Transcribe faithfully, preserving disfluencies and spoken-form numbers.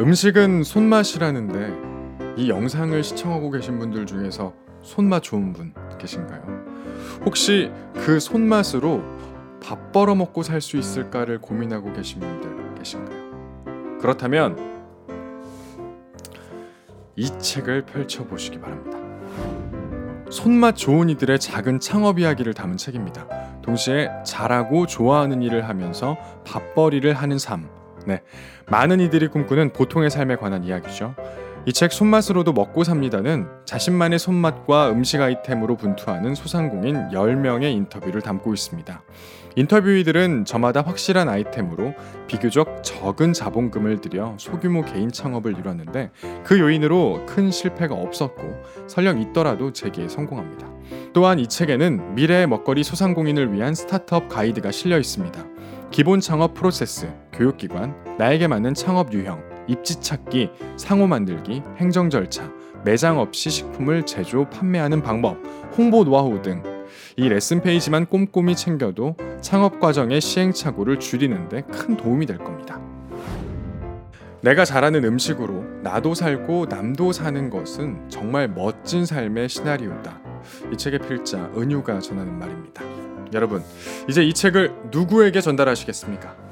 음식은 손맛이라는데 이 영상을 시청하고 계신 분들 중에서 손맛 좋은 분 계신가요? 혹시 그 손맛으로 밥 벌어먹고 살 수 있을까를 고민하고 계신 분들 계신가요? 그렇다면 이 책을 펼쳐보시기 바랍니다. 손맛 좋은 이들의 작은 창업 이야기를 담은 책입니다. 동시에 잘하고 좋아하는 일을 하면서 밥벌이를 하는 삶, 네, 많은 이들이 꿈꾸는 보통의 삶에 관한 이야기죠. 이 책 손맛으로도 먹고 삽니다는 자신만의 손맛과 음식 아이템으로 분투하는 소상공인 열 명의 인터뷰를 담고 있습니다. 인터뷰이들은 저마다 확실한 아이템으로 비교적 적은 자본금을 들여 소규모 개인 창업을 이뤘는데 그 요인으로 큰 실패가 없었고 설령 있더라도 재기에 성공합니다. 또한 이 책에는 미래의 먹거리 소상공인을 위한 스타트업 가이드가 실려 있습니다. 기본 창업 프로세스, 교육기관, 나에게 맞는 창업 유형, 입지 찾기, 상호 만들기, 행정 절차, 매장 없이 식품을 제조, 판매하는 방법, 홍보 노하우 등 이 레슨 페이지만 꼼꼼히 챙겨도 창업 과정의 시행착오를 줄이는 데 큰 도움이 될 겁니다. 내가 잘하는 음식으로 나도 살고 남도 사는 것은 정말 멋진 삶의 시나리오다. 이 책의 필자 은유가 전하는 말입니다. 여러분, 이제 이 책을 누구에게 전달하시겠습니까?